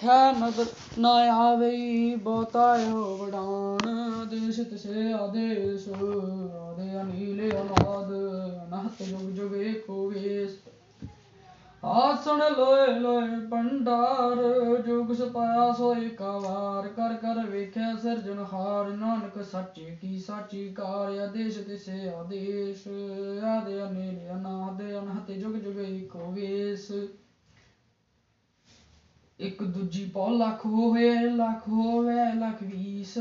ਖੈਮਦ ਨਾ ਆਵਈ ਬਹੁਤਾਇਓ ਵਡਾਣ ਦੇਸ਼ ਤਿਸੇ ਆਦੇਸ ਆਦੇ ਅਨੀਲ ਅਮਾਦ ਨਾਹਤ ਜੁਗ ਜੁਗ ਏਕੋ ਵੇਸ ਆਸਣ ਲੋਏ ਲੋਏ ਭੰਡਾਰ ਜੁਗ ਸਪਾਇਆ ਸੋਏ ਕਾਵਾਰ ਕਰ ਕਰ ਵੇਖਿਆ ਸਿਰਜਣਹਾਰ ਨਾਨਕ ਸਾਚੇ ਕੀ ਸਾਚੀ ਕਾਰ ਆਦੇਸ਼ ਤਿਸੇ ਆਦੇਸ਼ ਆਦੇ ਅਨੀਲ ਅਨਾਦ ਅਨਾਹਤ ਜੁਗ ਜੁਗ ਏਕੋ ਵੇਸ। ਇੱਕ ਦੂਜੀ ਪੋ ਲੱਖ ਹੋਵੇ ਲੱਖ ਹੋਵੇ ਲੱਖ ਵੀਸ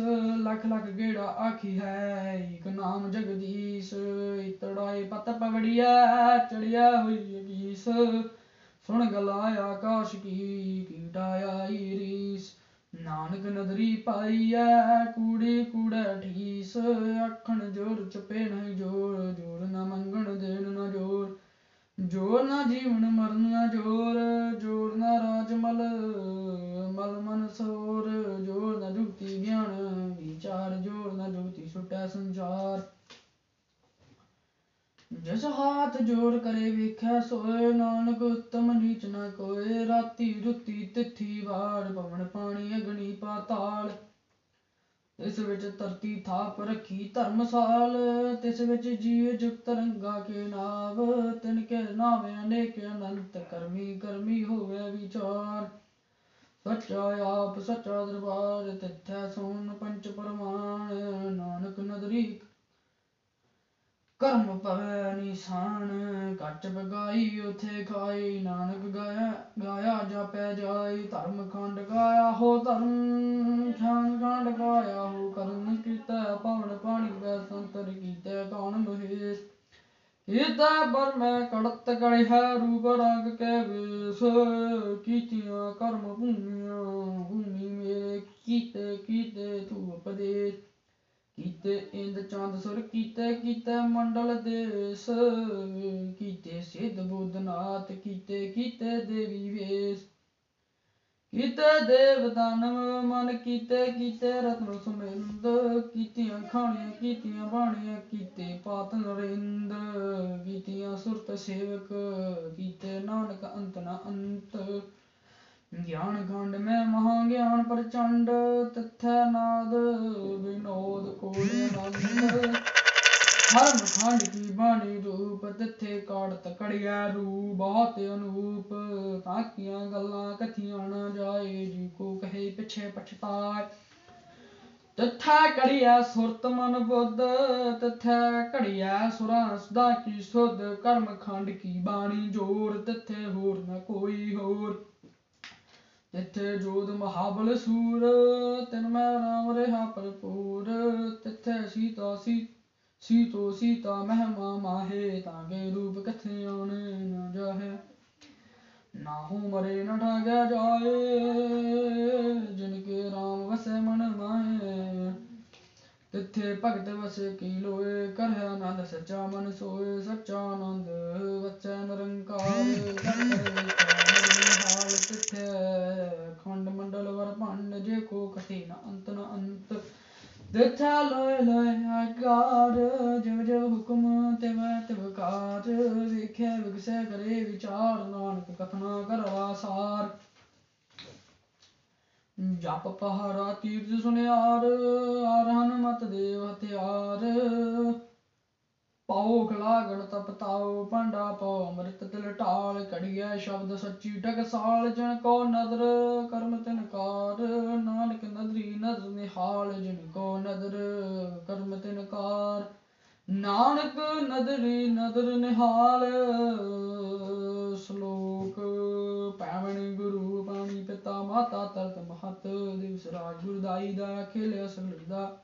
ਲੱਖ ਲੱਖ ਗੇੜਾ ਆਖੀ ਹੈ ਇਕ ਨਾਮ ਜਗਦੀਸ਼ ਇਤੜਾ ਇਹ ਪਤ ਪਵੜੀਆ ਚੜਿਆ ਹੋਈ ਵੀਸ ਸੁਣ ਗਲਾ ਆਕਾਸ਼ ਕੀ ਕੀਟਾ ਆਈ ਰੀਸ ਨਾਨਕ ਨਦਰੀ ਪਾਈ ਐ ਕੂੜੇ ਕੂੜਾ ਠੀਸ ਆਖਣ ਜੋਰ ਚਪੇ ਨਹੀਂ ਜੋਰ ਜੋਰ ਨਾ ਮੰਗਣ ਦੇਣ ਨਾ ਜੋਰ ਜੋਰ ਨਾ ਜੀਵਨ ਮਰਨ ਨਾ ਜੋਰ ਜੋਰ ਨਾ ਰਾਜ ਮਲ ਮਲ ਮਨ ਸੋਰ ਜੋਰ ਨਾ ਜੁਗਤੀ ਗਿਆਨ ਵਿਚਾਰ ਜੋਰ ਨਾ ਜੁਗਤੀ ਛੁਟੈ ਸੰਸਾਰ ਜਿਸ ਹਾਥ ਜੋਰ ਕਰੇ ਵੇਖੈ ਸੋਏ ਨਾਨਕ ਉਤਮ ਨੀਚ ਨਾ ਕੋਏ ਰਾਤੀ ਰੁਤੀ ਤਿਥੀ ਵਾਰ ਪਵਨ ਪਾਣੀ ਅਗਨੀ ਪਾਤਾਲ ਇਸ ਵਿੱਚ ਧਰਤੀ ਥਾਪ ਰੱਖੀ ਧਰਮਸਾਲ ਤਿਸ ਵਿੱਚ ਜੀਵ ਜੁਗਤ ਰੰਗਾ ਕੇ ਨਾਵ ਤਿਨ ਕੇ ਨਾਵੇ ਅਨੇਕ ਅਨੰਤ ਕਰਮੀ ਕਰਮੀ ਹੋਵੇ ਵਿਚਾਰ ਸੱਚਾ ਆਪ ਸੱਚਾ ਦਰਬਾਰ ਤਿੱਥੈ ਸੋਨ ਪੰਚ ਪ੍ਰਮਾਣ ਨਾਨਕ ਨਦਰੀ ਕਰਮ ਪਵੈ ਨਿਸ਼ਾਨ ਕੱਚ ਬਗਾਈ ਉਥੇ ਖਾਈ ਨਾਨਕ ਗਾਇਆ ਗਾਇਆ ਜਾਪੈ ਜਾਈ ਧਰਮ ਖੰਡ ਗਾਇਆ ਹੋ ਧਰਮ ਖੰਡ ਖੰਡ ਗਾਇਆ ਹੋ ਕਰਮ ਕੀਤਾ ਪਵਨ ਪਾਣੀ ਦਾ ਸੰਤਰ ਕੀਤਾ ਕੌਣ ਮਹੇਸ਼ ਕੀਤਾ ਪਰ ਮੈਂ ਕੜਤ ਗੜਿਆ ਰੂਪ ਰੰਗ ਕੇ ਵੇਸ ਕੀਤੀਆਂ ਕਰਮ ਭੂਮੀਆਂ ਭੂਮੀ ਮੇਰੇ ਕੀਤੇ ਕੀਤੇ ਤੂੰ ਉਪਦੇਸ਼ ਕੀਤੇ ਇੰਦ ਚੰਦ ਸੁਰ ਕੀਤੇ ਕੀਤੇ ਮੰਡਲ ਦੇਸ ਕੀਤੇ ਸਿੱਧ ਬੋਧਨਾਥ ਕੀਤੇ ਕੀਤੇ ਦੇਵੀ ਵੇਸ ਕੀਤੇ ਦੇਵ ਦਾਨਵ ਮਨ ਕੀਤੇ ਕੀਤੇ ਰਤਨ ਸੁਮਿੰਦ ਕੀਤੀਆਂ ਖਾਣੀਆਂ ਕੀਤੀਆਂ ਬਾਣੀਆਂ ਕੀਤੇ ਪਾਤ ਨਰਿੰਦ ਕੀਤੀਆਂ ਸੁਰਤ ਸੇਵਕ ਕੀਤੇ ਨਾਨਕ ਅੰਤ ਨਾ ਅੰਤ ਗਿਆਨ ਖੰਡ ਮੈਂ ਮਹਾ ਗਿਆਨ ਪ੍ਰਚੰਡ ਤਿੱਥੈ ਨਾਦ ਵਿਨੋਦ ਕੋੜਿ ਅਨੰਦ ਹਰਮ ਖੰਡ ਕੀ ਬਾਣੀ ਰੂਪ ਤਿੱਥੇ ਕਾੜਤ ਕੜਿਆ ਰੂ ਬਹੁਤ ਅਨੂਪ ਤਾਕੀਆਂ ਗੱਲਾਂ ਕਥੀਆਂ ਨਾ ਜਾਏ ਜੀ ਕੋ ਕਹੇ ਪਿੱਛੇ ਪਛਤਾਏ ਤਿੱਥੈ ਕੜਿਆ ਸੁਰਤ ਮਨ ਬੁੱਧ ਤਿੱਥੈ ਕੜਿਆ ਸੁਰਾਂ ਸੁਦਾ ਕੀ ਸੁਧ ਕਰਮ ਖੰਡ ਕੀ ਬਾਣੀ ਜੋਰ ਤਿੱਥੇ ਹੋਰ ਨਾ ਕੋਈ ਹੋਰ ਤਿੱਥੇ ਜੋਧ ਮਹਾਬਲ ਸੂਰ ਤਿਨ ਮੈਂ ਰਾਮ ਰਿਹਾ ਭਰਪੂਰ ਤਿੱਥੇ ਸੀਤਾ ਸੀਤੋ ਸੀਤਾ ਮਹਿਮਾ ਮਾਹੇ ਤਾਂਗੇ ਰੂਪ ਕਿੱਥੇ ਆਉਣੇ ਨਾ ਜਾਹੇ ਨਾ ਹੋ ਮਰੇ ਨਾ ਠਾਗਿਆ ਜਾਏ ਜਿਨ ਕੇ ਰਾਮ ਵਸੇ ਮਨ ਮਾਹੇ ਤਿੱਥੇ ਭਗਤ ਵਸੇ ਕੀ ਲੋਏ ਕਰਹਿ ਆਨੰਦ ਸੱਚਾ ਮਨ ਸੋਏ ਸੱਚਾ ਆਨੰਦ ਵਸੈ ਨਿਰੰਕਾਰ ਤਿੱਥੇ ਖੰਡ ਮੰਡਲ ਵਰ ਭੰਡ ਜੇ ਕੋ ਕਥੇ ਨਾ ਅੰਤ ਨਾ ਅੰਤ ਤਿੱਥੈ ਲੋਏ ਲੋਏ ਆਕਾਰ ਜਿਵ ਜਿਵ ਹੁਕਮ ਤਿਵੈ ਤਿਵ ਕਾਰ ਵੇਖਿਆ ਵਿਗਸੈ ਕਰੇ ਵਿਚਾਰ ਨਾਨਕ ਕਥਨਾ ਕਰਵਾ ਸਾਰ ਜਪ ਪਹਰਾ ਤੀਰਥ ਸੁਨਿਆਰ ਆਰਹਨ ਮਤ ਦੇਵ ਹਥਿਆਰ ਪਾਓ ਖਲਾ ਗਣ ਤਪ ਤਾਓ ਭਾਂਡਾ ਪਾਓ ਅੰਮ੍ਰਿਤ ਤਿਲ ਢਾਲ ਘੜੀਐ ਸ਼ਬਦ ਸੱਚੀ ਟਕਸਾਲ ਜਿਨ ਕੋ ਨਦਰ ਕਰਮ ਤਿਨ ਕਾਰ ਨਾਨਕ ਨਦਰੀ ਨਦਰ ਨਿਹਾਲ ਜਿਨ ਕੋ ਨਦਰ ਕਰਮ ਤਿਨ ਕਾਰ ਨਾਨਕ ਨਦਰੀ ਨਦਰ ਨਿਹਾਲ। ਸਲੋਕ ਪੈਵਣ ਗੁਰੂ ਪਾਣੀ ਪਿਤਾ ਮਾਤਾ ਤਰਤ ਮਹਤ ਦਿਵਸ ਰਾਜ ਗੁਰਦਾਈ ਦਾ ਖੇਲਿਆ ਸਗਲ ਦਾ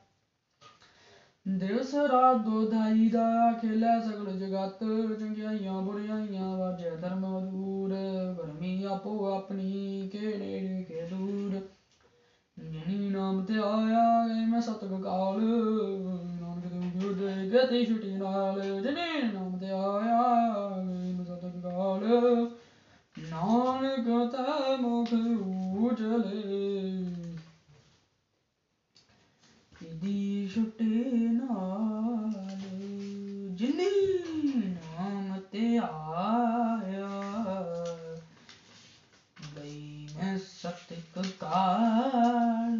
ਦਿਵਸ ਰਾਤ ਦੁਧਾਈ ਦਾ ਖੇਲਿਆ ਸਗਲ ਜਗਤ ਚੰਗਿਆਈਆਂ ਬੁਰਿਆਈਆਂ ਵਾਜੈ ਧਰਮ ਦੂਰ ਵਰਮੀ ਆਪੋ ਆਪਣੀ ਕਿਹੜੇ ਕੇ ਦੂਰ ਜਿਨੀ ਨਾਮ ਤੇ ਆਇਆ ਗਏ ਮੈਂ ਸਤਿਗੁਰ ਕਾਲ ਨਾਨਕ ਤੂੰ ਗੁਰਦੇ ਗਤੀ ਛੁਟੀ ਨਾਲ ਜਿਨੀ ਨਾਮ ਤੇ ਆਇਆ ਗਏ ਮੈਂ ਸਤਿਗੁਰ ਕਾਲ ਨਾਨਕ ਤੈ ਮੁਖ ਉਜਲੇ ਦੀ ਛੁੱਟੀ ਨਾਲ ਜਿਨੀ ਨਾਮ ਤੇ ਆਇਆ ਗਈ ਮੈਂ ਸਤਿਗੁਰ ਕਾਲ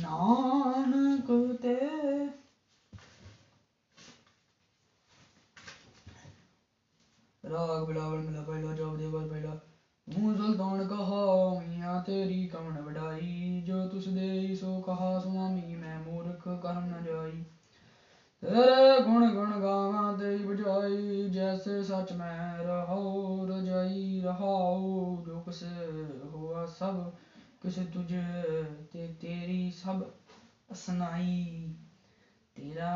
ਨਾਨਕ ਤੇ ਰਾਗ ਬਿਲਾਵਲ ਮਿਲਾ ਪਹਿਲਾ ਜੋਬ ਦੇ ਬਾਲ ਪਹਿਲਾ ਮੂੰਹ ਸੁਲਤਾਨ ਕਹਾ ਮੀਆਂ ਤੇਰੀ ਕਵਣ ਵਡਾਈ ਜੋ ਤੁਸ ਦੇਈ ਸੋ ਕਹਾ ਸੁਆਮੀ ਮੈਂ ਮੂਰਖ ਕਰਮ ਨਾ ਜਾਈ ਤੇਰੇ ਗੁਣ ਗੁਣ ਗਾਵਾਂ ਤੇਰੀ ਬੁਝਾਈ ਜੈਸੇ ਸੱਚ ਮੈਂ ਰਹੋ ਰਜਾਈ ਰਹਾਓ ਜੋ ਕਿਸ ਹੋਆ ਸਭ ਕਿਸੇ ਤੁਝੇ ਤੇ ਤੇਰੀ ਸਭ ਅਸਨਾਈ ਤੇਰਾ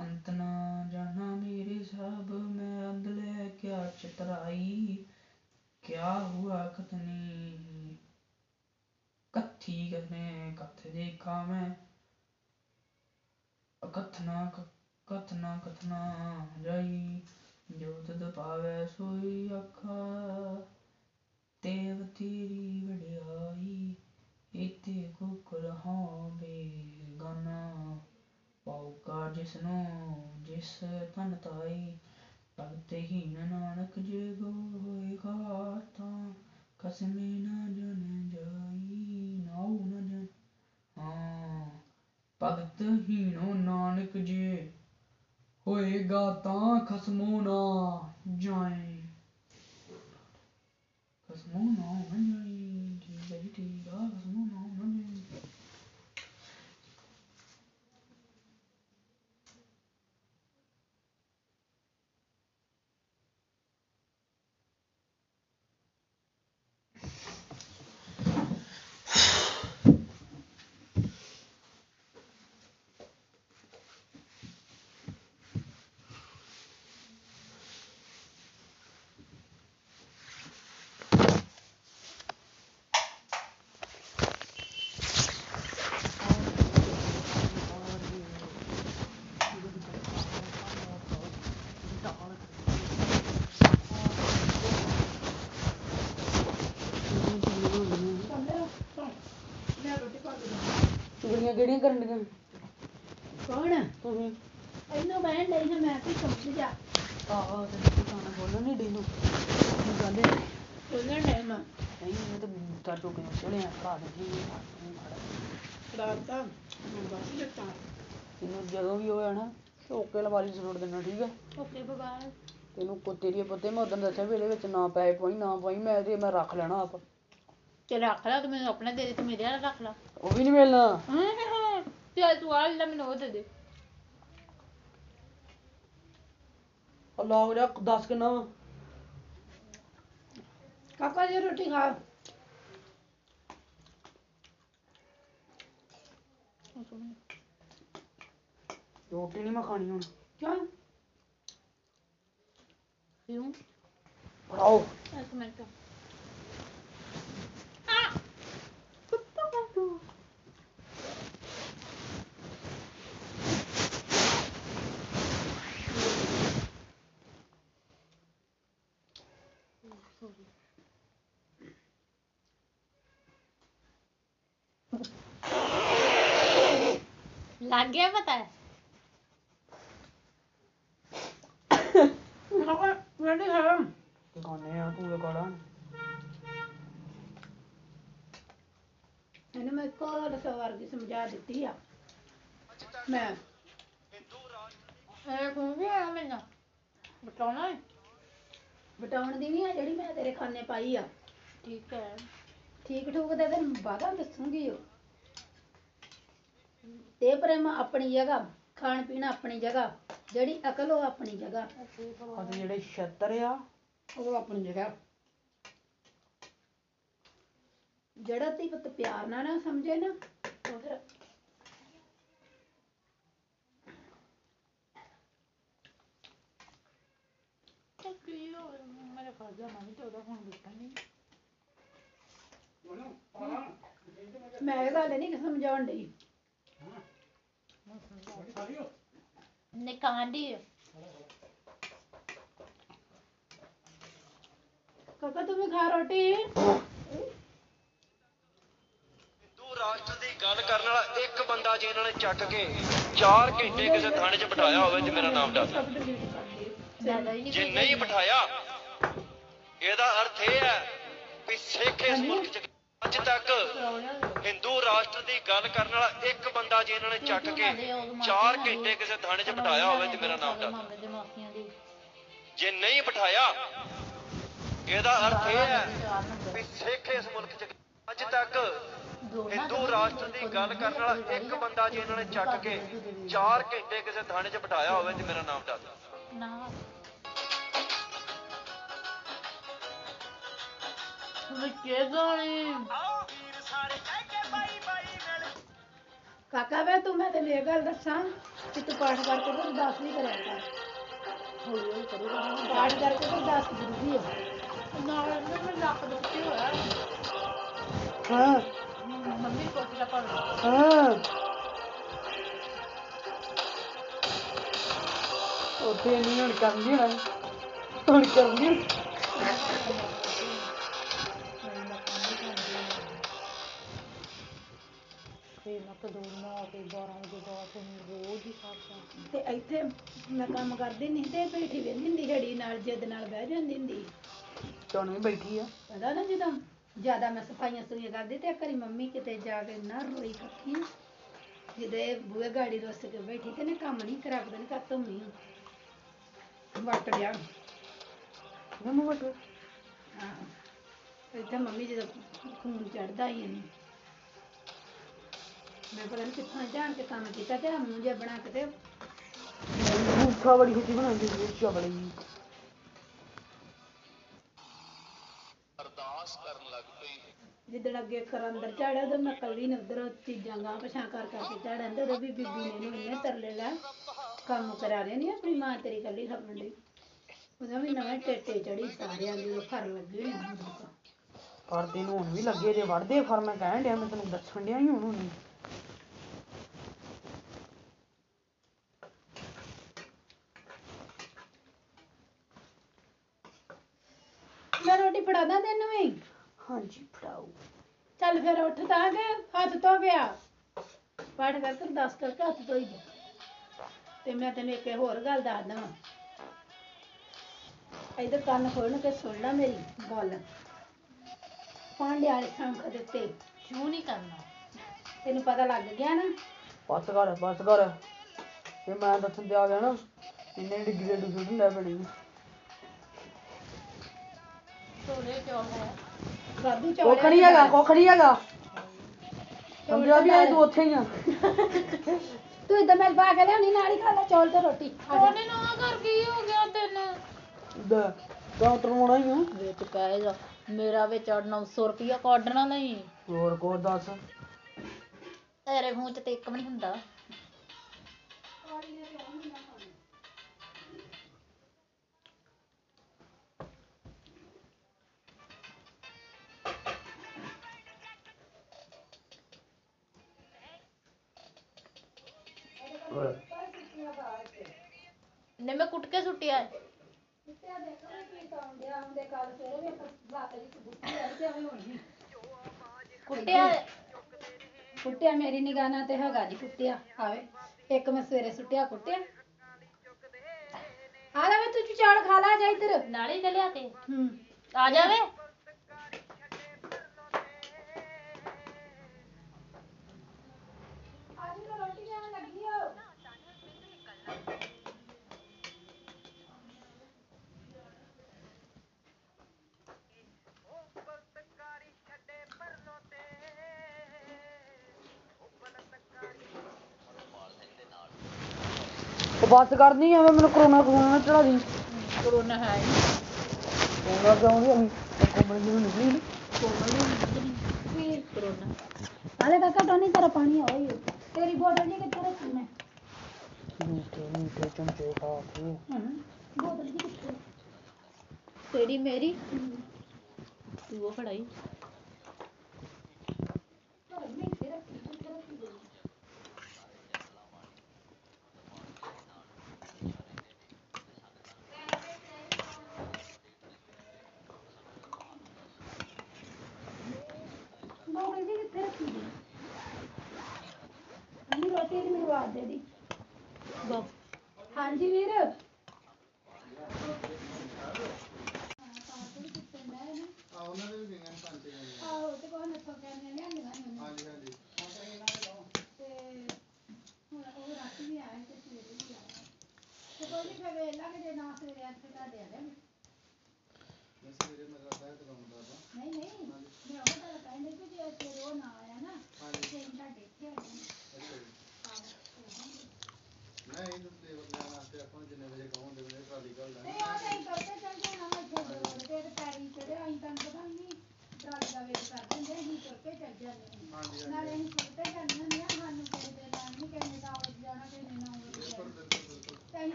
ਅੰਤ ਨਾ ਜਾਣਾ ਮੇਰੇ ਸਭ ਮੈਂ ਅੰਦਲੇ ਕਿਆ ਚਿਤਰਾਈ ਕਿਆ ਹੁਆ ਕਤਨੀ ਕੱਥੀ ਕਹਨੇ ਕੱਥ ਦੇਖਾ ਮੈਂ ਕਥਨਾ ਕਥਨਾ ਕਥਨਾ ਜਾਈ ਜੋ ਤਦ ਪਾਵੇ ਸੋਈ ਅੱਖਾਂ ਤੇਵ ਤੇਰੀ ਵਡਿਆਈ ਇਤੇ ਕੁਕਲ ਹਾਂ ਬੇਗਾਨਾ ਪਾਉ ਕਾ ਜਿਸਨੂੰ ਜਿਸ ਤਨ ਤਾਈ ਭਗਤ ਹੀ ਨਾਨਕ ਜੇ ਗੋ ਹੋਏ ਘਾਰ ਤਾਂ ਖਸਮੇ ਨਾ ਜਨ ਜਾਈ ਨਾਉ ਨਾ ਜਨ ਹਾਂ ਭਗਤ ਹੀਣੋ ਨਾਨਕ ਜੇ ਹੋਏਗਾ ਤਾਂ ਖਸਮੋ ਨਾ ਜਾਏ ਖਸਮੋ ਨਾ ਜਾਏ ਠੀਕ ਹੈ ਜੀ ਠੀਕ ਆ ਖਸਮੋ ਨਾ ਜਾਏ ਕਿਹੜੀਆਂ ਕਰਨ ਦੀਆਂ ਕੌਣ ਤੁਸੀਂ ਇਹਨੂੰ ਮੈਂ ਨਹੀਂ ਜੇ ਮੈਂ ਤੇ ਸਮਝ ਜਾ ਆਹ ਤੇ ਤੁਹਾਨੂੰ ਬੋਲਣ ਨਹੀਂ ਦੇਣਾ ਜਾਂਦੇ ਬੋਲਣ ਨਹੀਂ ਮੈਂ ਨਹੀਂ ਤਾਂ ਤਾਂ ਤੋਂ ਕਿ ਚਲੇ ਆ ਭਰਾ ਦੇ ਜੀ ਰਾਤਾਂ ਬਸ ਜੱਟਾਂ ਇਹਨੂੰ ਜਦੋਂ ਵੀ ਹੋਇਆ ਨਾ ਓਕੇ ਲਵਾ ਲਈ ਸੁਣ ਦੇਣਾ ਠੀਕ ਹੈ ਓਕੇ ਬਾਬਾ ਤੈਨੂੰ ਕੋ ਤੇਰੀ ਪਤੇ ਮੈਂ ਉਦੋਂ ਦੱਸਿਆ ਵੀ ਇਹਦੇ ਵਿੱਚ ਨਾ ਪੈ ਪਾਈ ਨਾ ਪਾਈ ਮੈਂ ਤੇ ਮੈਂ ਰੱਖ ਲੈਣਾ ਆਪ ਤੇ ਰੱਖ ਲਾ ਤੂੰ ਮੈਨੂੰ ਆਪਣਾ ਦੇ ਦੇ ਤੇ ਮੇਰੇ ਨਾਲ ਰੱਖ ਲਾ ਉਹ ਵੀ ਨਹੀਂ ਮਿਲਣਾ ਤੇ ਤੂੰ ਆ ਲੈ ਮੈਨੂੰ ਉਹ ਦੇ ਦੇ ਅੱਲਾ ਹੋ ਜਾ ਦੱਸ ਕਿੰਨਾ ਕਾਕਾ ਜੀ ਰੋਟੀ ਖਾ ਰੋਟੀ ਨਹੀਂ ਮੈਂ ਖਾਣੀ ਹੁਣ ਕਿਉਂ ਕਿਉਂ ਆਓ ਇੱਕ ਮਿੰਟ ਲੱਗ ਗਿਆ ਪਤਾ ਇਹਨੂੰ ਮੈਂ ਕੋਲ ਸਵਾਰ ਦੀ ਸਮਝਾ ਦਿੱਤੀ ਆ ਮੈਂ ਮੈਨੂੰ ਬਟਾਉਣਾ ਬਟਾਉਣ ਦੀ ਨੀ ਆ ਜਿਹੜੀ ਮੈਂ ਤੇਰੇ ਖਾਨੇ ਪਾਈ ਆ ਠੀਕ ਹੈ ਠੀਕ ਠੂਕ ਦਾ ਤੈਨੂੰ ਵਾਧਾ ਦੱਸੂਗੀ ਉਹ ਤੇ ਪ੍ਰੇਮ ਆਪਣੀ ਜਗ੍ਹਾ ਖਾਣ ਪੀਣ ਆਪਣੀ ਜਗ੍ਹਾ ਜਿਹੜੀ ਅਕਲ ਉਹ ਆਪਣੀ ਜਗ੍ਹਾ ਅਤੇ ਜਿਹੜੇ ਛਤਰ ਆ ਉਹ ਆਪਣੀ ਜਗ੍ਹਾ ਜਿਹੜਾ ਤੀ ਪੁੱਤ ਪਿਆਰ ਨਾਲ ਨਾ ਸਮਝੇ ਨਾ ਉਧਰ ਮੇਰੇ ਫਰਜ਼ ਮੰਮੀ ਤੇ ਉਹਦਾ ਹੁਣ ਦਿੱਤਾ ਨਹੀਂ ਮੈਂ ਇਹ ਗੱਲ ਨਹੀਂ ਸਮਝਾਉਣ ਡਈ ਨਿਕਾਂਡੀ ਕਾਕਾ ਤੂੰ ਵੀ ਖਾ ਰੋਟੀ ਹਿੰਦੂ ਰਾਸ਼ਟਰ ਦੀ ਗੱਲ ਕਰਨ ਵਾਲਾ ਇੱਕ ਬੰਦਾ ਜੇ ਇਹਨਾਂ ਨੇ ਚੱਕ ਕੇ 4 ਘੰਟੇ ਕਿਸੇ ਥਾਣੇ 'ਚ ਬਿਠਾਇਆ ਹੋਵੇ ਤੇ ਮੇਰਾ ਨਾਮ ਦੱਸ ਜੇ ਨਹੀਂ ਬਿਠਾਇਆ ਇਹਦਾ ਅਰਥ ਇਹ ਹੈ ਇਸ ਮੁਲਕ ਚ ਅੱਜ ਤੱਕ ਹਿੰਦੂ ਰਾਸ਼ਟਰ ਦੀ ਗੱਲ ਕਰਨ ਵਾਲਾ ਇੱਕ ਬੰਦਾ ਜੇ ਇਹਨਾਂ ਨੇ ਚੱਕ ਕੇ 4 ਘੰਟੇ ਕਿਸੇ ਥਾਣੇ ਚ ਬਿਠਾਇਆ ਹੋਵੇ ਤੇ ਮੇਰਾ ਨਾਮ ਦੱਸ। ਜੇ ਨਹੀਂ ਬਿਠਾਇਆ ਇਹਦਾ ਅਰਥ ਇਹ ਹੈ ਵੀ ਸਿੱਖ ਇਸ ਮੁਲਕ ਚ ਅੱਜ ਤੱਕ ਹਿੰਦੂ ਰਾਸ਼ਟਰ ਦੀ ਗੱਲ ਕਰਨ ਵਾਲਾ ਇੱਕ ਬੰਦਾ ਜੇ ਇਹਨਾਂ ਨੇ ਚੱਕ ਕੇ 4 ਘੰਟੇ ਕਿਸੇ ਥਾਣੇ ਚ ਬਿਠਾਇਆ ਹੋਵੇ ਤੇ ਮੇਰਾ ਨਾਮ ਦੱਸ। ਕਾਕਾ ਵੇ ਤੂੰ, ਮੈਂ ਤੈਨੂੰ ਇਹ ਗੱਲ ਦੱਸਾਂ ਕਿ ਤੂੰ ਪਾਠ ਕਰਕੇ ਅਰਦਾਸ ਨਹੀਂ ਕਰਿਆ ਕਰ। ਪਾਠ ਕਰਕੇ ਅਰਦਾਸ ਜ਼ਰੂਰੀ ਹੈ। ਹਾਂ ਮੰਮੀ ਕੋਟੀ ਦਾ ਪਾ। ਹਾਂ ਉੱਥੇ ਨਹੀਂ ਹੁਣ ਕਰਨੀ ਹੈ, ਹੁਣ ਕਰਨੀ। ਤੇ ਇੱਥੇ ਮੈਂ ਕੰਮ ਕਰਦੀ ਨਹੀਂ ਤੇ ਬੈਠੀ ਰਹਿੰਦੀ ਹੁੰਦੀ ਝੜੀ ਨਾਲ, ਜਿੱਦ ਨਾਲ ਬਹਿ ਜਾਂਦੀ ਹੁੰਦੀ। ਤੁਹਾਨੂੰ ਵੀ ਬੈਠੀ ਆ ਪਤਾ ਨਾ, ਜਦੋਂ ਜ਼ਿਆਦਾ ਮੈਂ ਸਫਾਈਆਂ ਸਫੂਈਆਂ ਕਰਦੀ ਤੇ ਘਰੀ ਮੰਮੀ ਕਿਤੇ ਜਾ ਕੇ ਨਾ ਰੋਈ ਕੱਖੀ, ਜਿਹਦੇ ਬੂਹੇ ਗਾੜੀ ਰੁੱਸ ਕੇ ਬੈਠੀ ਤੇ ਨਾ ਕੰਮ ਨਹੀਂ ਕਰਾ ਪਤਾ ਨਹੀਂ ਕਰ ਧੋਮੀ ਵੱਟ ਗਿਆ ਮੰਮੂ ਵੱਟ। ਹਾਂ ਇੱਥੇ ਮੰਮੀ ਜਦੋਂ ਖੂਨ ਚੜ੍ਹਦਾ ਹੀ ਇਹਨੂੰ ਮੈਂ ਪਤਾ ਨੀ ਕਿੱਥੋਂ ਜਾਣ ਕੇ ਕੰਮ ਕੀਤਾ ਤੇ ਮੂੰਹ ਜਿਹਾ ਬਣਾ ਕੇ ਤੇ ਮੂੰਹ ਬੜੀ ਖੁਸ਼ੀ ਬਣਾਉਂਦੀ ਬੜੀ। ਅਰਦਾਸ ਕਰਨ ਲੱਗ ਪਈ ਜਿੱਦਣ ਅੱਗੇ ਕਰ ਅੰਦਰ ਝਾੜਿਆ ਉਦੋਂ ਮੈਂ ਕੱਲੀ ਨੇ ਉਧਰ ਚੀਜ਼ਾਂ ਗਾਂ ਪਛਾਂ ਕਰ ਕਰਕੇ ਝਾੜਿਆ ਤੇ ਉਦੋਂ ਵੀ ਬੀਬੀ ਨੇ ਇੰਨੇ ਤਰਲੇ ਲਾ ਕੰਮ ਕਰਾ ਰਹੇ ਨੀ ਆਪਣੀ ਮਾਂ ਤੇਰੀ ਕੱਲੀ ਖਪਣ ਲਈ। ਉਦੋਂ ਵੀ ਨਵੇਂ ਟੇਟੇ ਚੜੀ ਸਾਰਿਆਂ ਦੀ ਫਰ ਲੱਗੇ ਨੇ ਪਰਦੇ ਨੂੰ, ਹੁਣ ਵੀ ਲੱਗੇ ਜੇ ਵੜਦੇ ਫਰ। ਮੈਂ ਕਹਿਣ ਡਿਆ, ਮੈਂ ਤੈਨੂੰ ਦੱਸਣ ਡਿਆ ਹੀ ਹੁਣ ਮੈਂ ਰੋਟੀ ਫੜਾ ਦਾਂ ਤੈਨੂੰ ਵੀ। ਹਾਂਜੀ ਫੜਾਓ। ਚੱਲ ਫਿਰ ਉੱਠ ਤਾਂ ਹੱਥ ਧੋ ਗਿਆ, ਪਾਠ ਕਰਕੇ ਦੱਸ ਕਰਕੇ ਹੱਥ ਧੋਈ ਜਾ। ਤੇ ਮੈਂ ਤੈਨੂੰ ਇੱਕ ਹੋਰ ਗੱਲ ਦੱਸ ਦੇਵਾਂ, ਇੱਧਰ ਕੰਨ ਖੋਲ੍ਹ ਕੇ ਸੁਣ ਲਾ ਮੇਰੀ ਗੱਲ। ਭਾਂਡੇ ਵਾਲੇ ਸੰਖ ਦੇ ਉੱਤੇ ਕਿਉਂ ਨਹੀਂ ਕਰਨਾ, ਤੈਨੂੰ ਪਤਾ ਲੱਗ ਗਿਆ ਨਾ। ਬਸ ਕਰ ਬਸ ਕਰ, ਜੇ ਮੈਂ ਦੱਸਣ ਤੇ ਆ ਗਿਆ ਨਾ ਇੰਨੇ ਡਿਗਰੇ ਡੁਗਰੇ ਲੈ ਪੈਣੀ। ਕੁੱਖ ਨੀ ਹੈਗਾ, ਕੁੱਖ ਨੀ ਹੈਗਾ, ਸਮਝਿਆ ਵੀ ਤੂੰ ਉੱਥੇ ਹੀ ਆ। ਤੂੰ ਏਦਾਂ ਮੈਂ ਪਾ ਕੇ ਲਿਆਉਣੀ ਨਾਲ ਹੀ ਖਾ ਲੈ ਚੌਲ ਤੇ ਰੋਟੀ। ਉਹਨੇ ਨਾ ਕਰ ਕੀ ਹੋ ਗਿਆ ਤੈਨੂੰ, ਡਾਕਟਰ ਹੋਣਾ ਹੀ ਹੂੰ ਵਿੱਚ ਪੈ ਜਾ। ਮੇਰਾ ਵਿੱਚ 900 ਰੁਪਇਆ ਕੱਢਣਾ ਨਹੀਂ ਹੋਰ ਕੋ ਦੱਸ। ਤੇਰੇ ਮੂੰਹ ਚ ਤੇ ਇੱਕ ਵੀ ਨਹੀਂ ਹੁੰਦਾ। ਨੇ ਮੈਂ ਕੁੱਟ ਕੇ ਸੁੱਟਿਆ ਕੁੱਟਿਆ ਮੇਰੀ ਨਿਗਾਹ ਨਾਲ ਤੇ ਹੈਗਾ ਜੀ ਕੁੱਟਿਆ। ਆਵੇ ਇੱਕ ਮੈਂ ਸਵੇਰੇ ਸੁੱਟਿਆ ਕੁੱਟਿਆ। ਆ ਲੈ ਵੇ ਤੂੰ ਚੌਲ ਖਾ ਲਾ, ਜਾ ਇੱਧਰ ਨਾਲੇ ਤੇ ਲਿਆ ਤੇ ਆ ਜਾਵੇ। ਬਸ ਕਰਨੀ ਐਵੇਂ ਮੈਨੂੰ ਕਰੋਨਾ ਕਰੋਨਾ ਚੜਾ ਦੀ। ਕਰੋਨਾ ਹੈ ਕਰੋਨਾ ਜਾਉਂਗੀ ਅਮੀ ਕੋਮਲ ਜੀ ਨੂੰ ਨਿਕਲੀ ਨਹੀਂ ਕੋਮਲ ਜੀ ਫਿਰ ਕਰੋਨਾ। ਆਲੇ ਕਾਕਾ ਟੋਨੀ ਤੇਰਾ ਪਾਣੀ ਆਈ ਤੇਰੀ ਬੋਤਲ ਜੀ ਕਿੱਥੇ ਰੱਖੀ ਮੈਂ ਨੀਟੇ ਚਮਚੇ ਖਾ ਕੇ। ਬੋਤਲ ਜੀ ਕਿੱਥੇ ਤੇਰੀ ਮੇਰੀ ਤੂੰ ਉਹ ਫੜਾਈ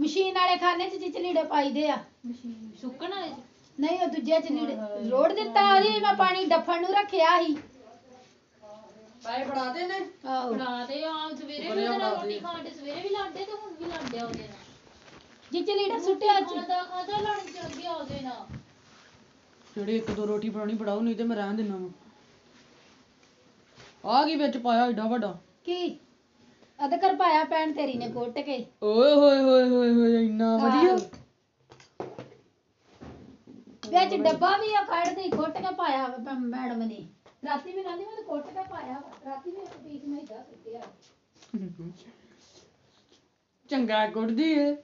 ਮਸ਼ੀਨ ਵਾਲੇ ਖਾਨੇ ਚ ਚਿਚਲੀੜੇ ਪਾਈਦੇ ਆ, ਮਸ਼ੀਨ ਸੁੱਕਣ ਵਾਲੇ ਨਹੀਂ, ਉਹ ਦੂਜੇ ਚਿਚਲੀੜੇ ਰੋੜ ਦਿੱਤਾ। ਉਹਦੀ ਮੈਂ ਪਾਣੀ ਡੱਫਣ ਨੂੰ ਰੱਖਿਆ ਸੀ। ਪਾਏ ਫੜਾ ਦੇ ਨੇ, ਫੜਾ ਦੇ ਆ। ਸਵੇਰੇ ਵੀ ਰੋਟੀ ਖਾਣ ਦੇ, ਸਵੇਰੇ ਵੀ ਲਾਂਡੇ ਤੇ ਹੁਣ ਵੀ ਲਾਂਡਿਆ ਉਹਦੇ ਨਾਲ ਚਿਚਲੀੜਾ ਸੁੱਟਿਆ ਖਾਦਾ ਖਾਦਾ ਲੜਨ ਚੱਲ ਗਿਆ ਉਹਦੇ ਨਾਲ। ਜਿਹੜੀ ਇੱਕ ਦੋ ਰੋਟੀ ਫੜਾਉਣੀ ਫੜਾਓ, ਨਹੀਂ ਤੇ ਮੈਂ ਰਹਿਣ ਦਿੰਦਾ ਵਾ। ਆ ਕੀ ਵਿੱਚ ਪਾਇਆ ਏਡਾ ਵੱਡਾ? ਕੀ ਅਦਕਰ ਪਾਇਆ ਭੈਣ ਤੇਰੀ ਨੇ ਕੁੱਟ ਕੇ। ਓਏ ਹੋਏ ਹੋਏ ਹੋਏ ਹੋਏ, ਇੰਨਾ ਵਧੀਆ ਵਿੱਚ ਡੱਬਾ ਵੀ ਆ, ਕੱਢਦੀ ਕੁੱਟ ਕੇ ਪਾਇਆ ਮੈਡਮ ਨੇ। ਰਾਤੀ ਵੀ ਕਹਿੰਦੀ ਮੈਂ ਕੁੱਟ ਕੇ ਪਾਇਆ, ਰਾਤੀ ਵੀ ਇੱਕ ਪੀਸ ਮੈਂ ਏਦਾਂ ਸੁੱਟਿਆ। ਚੰਗਾ ਕੁੱਟਦੀ ਏ।